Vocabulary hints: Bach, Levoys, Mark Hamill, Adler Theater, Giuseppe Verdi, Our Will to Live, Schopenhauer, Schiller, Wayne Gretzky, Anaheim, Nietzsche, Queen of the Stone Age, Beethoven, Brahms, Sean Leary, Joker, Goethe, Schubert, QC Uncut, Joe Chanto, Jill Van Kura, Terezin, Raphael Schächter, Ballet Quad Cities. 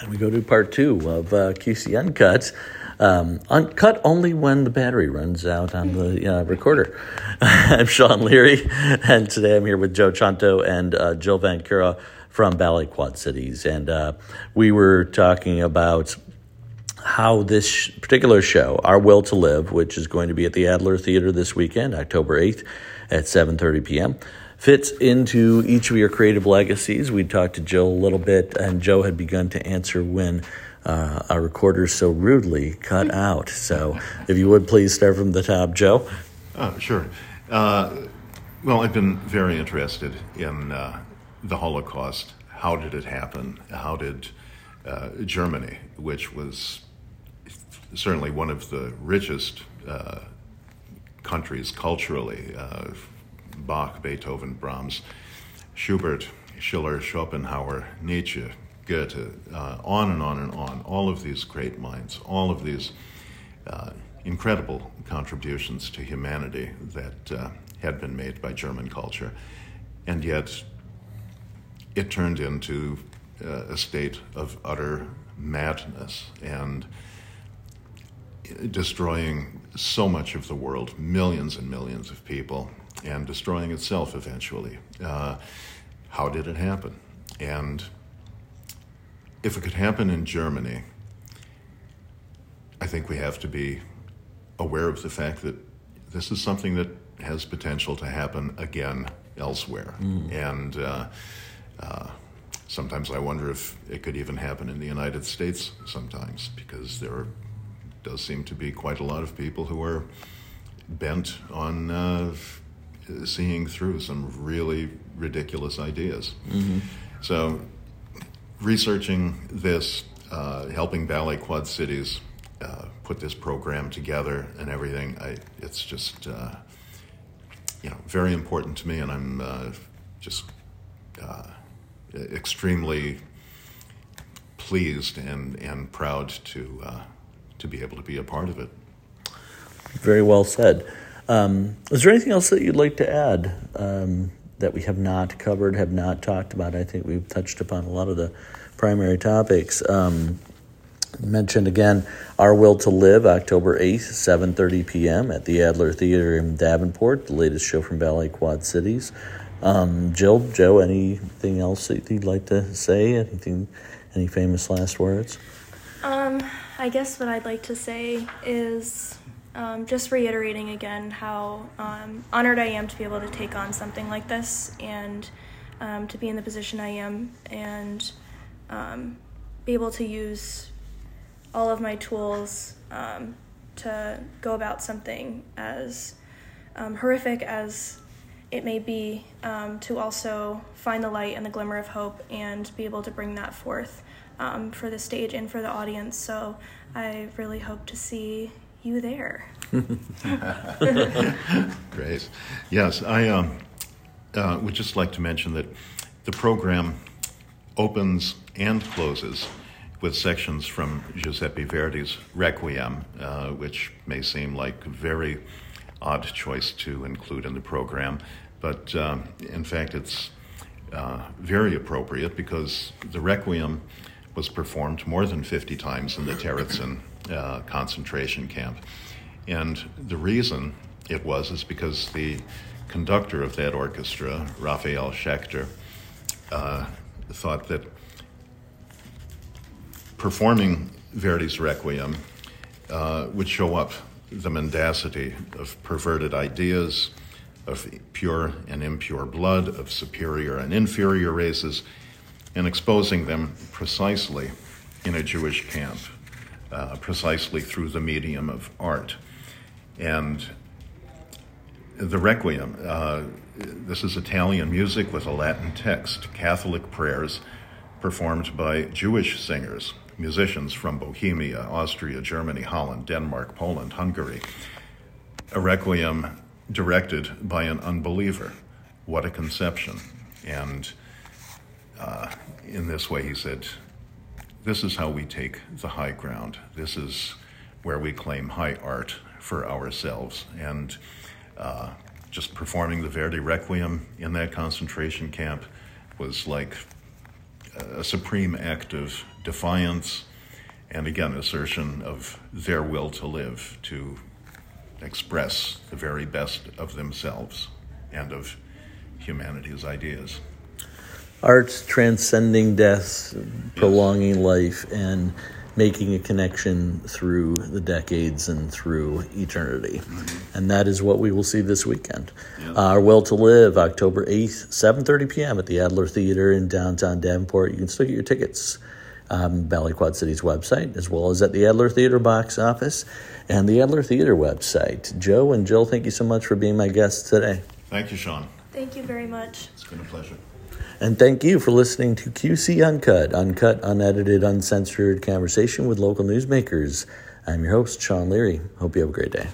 And we go to part two of QC Uncuts. Uncut only when the battery runs out on the recorder. I'm Sean Leary, and today I'm here with Joe Chanto and Jill Van Kura from Ballet Quad Cities. And we were talking about how this particular show, Our Will to Live, which is going to be at the Adler Theater this weekend, October 8th at 7:30 p.m., fits into each of your creative legacies. We talked to Jill a little bit, and Joe had begun to answer when our recorder so rudely cut out. So if you would please start from the top, Joe. Sure. Well, I've been very interested in the Holocaust. How did it happen? How did Germany, which was certainly one of the richest countries culturally, Bach, Beethoven, Brahms, Schubert, Schiller, Schopenhauer, Nietzsche, Goethe, on and on and on. All of these great minds, all of these incredible contributions to humanity that had been made by German culture. And yet it turned into a state of utter madness and destroying so much of the world, millions and millions of people, and destroying itself eventually. How did it happen? And if it could happen in Germany, I think we have to be aware of the fact that this is something that has potential to happen again elsewhere. And sometimes I wonder if it could even happen in the United States sometimes, because there does seem to be quite a lot of people who are bent on seeing through some really ridiculous ideas. Mm-hmm. So researching this, helping Ballet Quad Cities put this program together and everything, it's just very important to me, and I'm extremely pleased and proud to be able to be a part of it. Very well said. Is there anything else that you'd like to add that we have not covered, have not talked about? I think we've touched upon a lot of the primary topics. Mentioned again, Our Will to Live, October 8th, 7:30 p.m. at the Adler Theater in Davenport, the latest show from Ballet Quad Cities. Jill, Joe, anything else that you'd like to say? Anything? Any famous last words? I guess what I'd like to say is... just reiterating again how honored I am to be able to take on something like this and to be in the position I am and be able to use all of my tools to go about something as horrific as it may be, to also find the light and the glimmer of hope and be able to bring that forth for the stage and for the audience. So I really hope to see you there. Great. Yes, I would just like to mention that the program opens and closes with sections from Giuseppe Verdi's Requiem, which may seem like a very odd choice to include in the program, but in fact it's very appropriate because the Requiem was performed more than 50 times in the Terezin concentration camp. And the reason it was is because the conductor of that orchestra, Raphael Schächter, thought that performing Verdi's Requiem would show up the mendacity of perverted ideas, of pure and impure blood, of superior and inferior races, and exposing them precisely in a Jewish camp. Precisely through the medium of art. And the Requiem, this is Italian music with a Latin text, Catholic prayers performed by Jewish singers, musicians from Bohemia, Austria, Germany, Holland, Denmark, Poland, Hungary. A Requiem directed by an unbeliever. What a conception. And in this way, he said, this is how we take the high ground. This is where we claim high art for ourselves. And just performing the Verdi Requiem in that concentration camp was like a supreme act of defiance and, again, assertion of their will to live, to express the very best of themselves and of humanity's ideas. Art's transcending death, prolonging life, and making a connection through the decades and through eternity. Mm-hmm. And that is what we will see this weekend. Yeah. Our Will to Live, October 8th, 7:30 p.m. at the Adler Theater in downtown Davenport. You can still get your tickets Ballet Quad Cities website, as well as at the Adler Theater box office and the Adler Theater website. Joe and Jill, thank you so much for being my guests today. Thank you, Sean. Thank you very much. It's been a pleasure. And thank you for listening to QC Uncut, uncut, unedited, uncensored conversation with local newsmakers. I'm your host, Sean Leary. Hope you have a great day.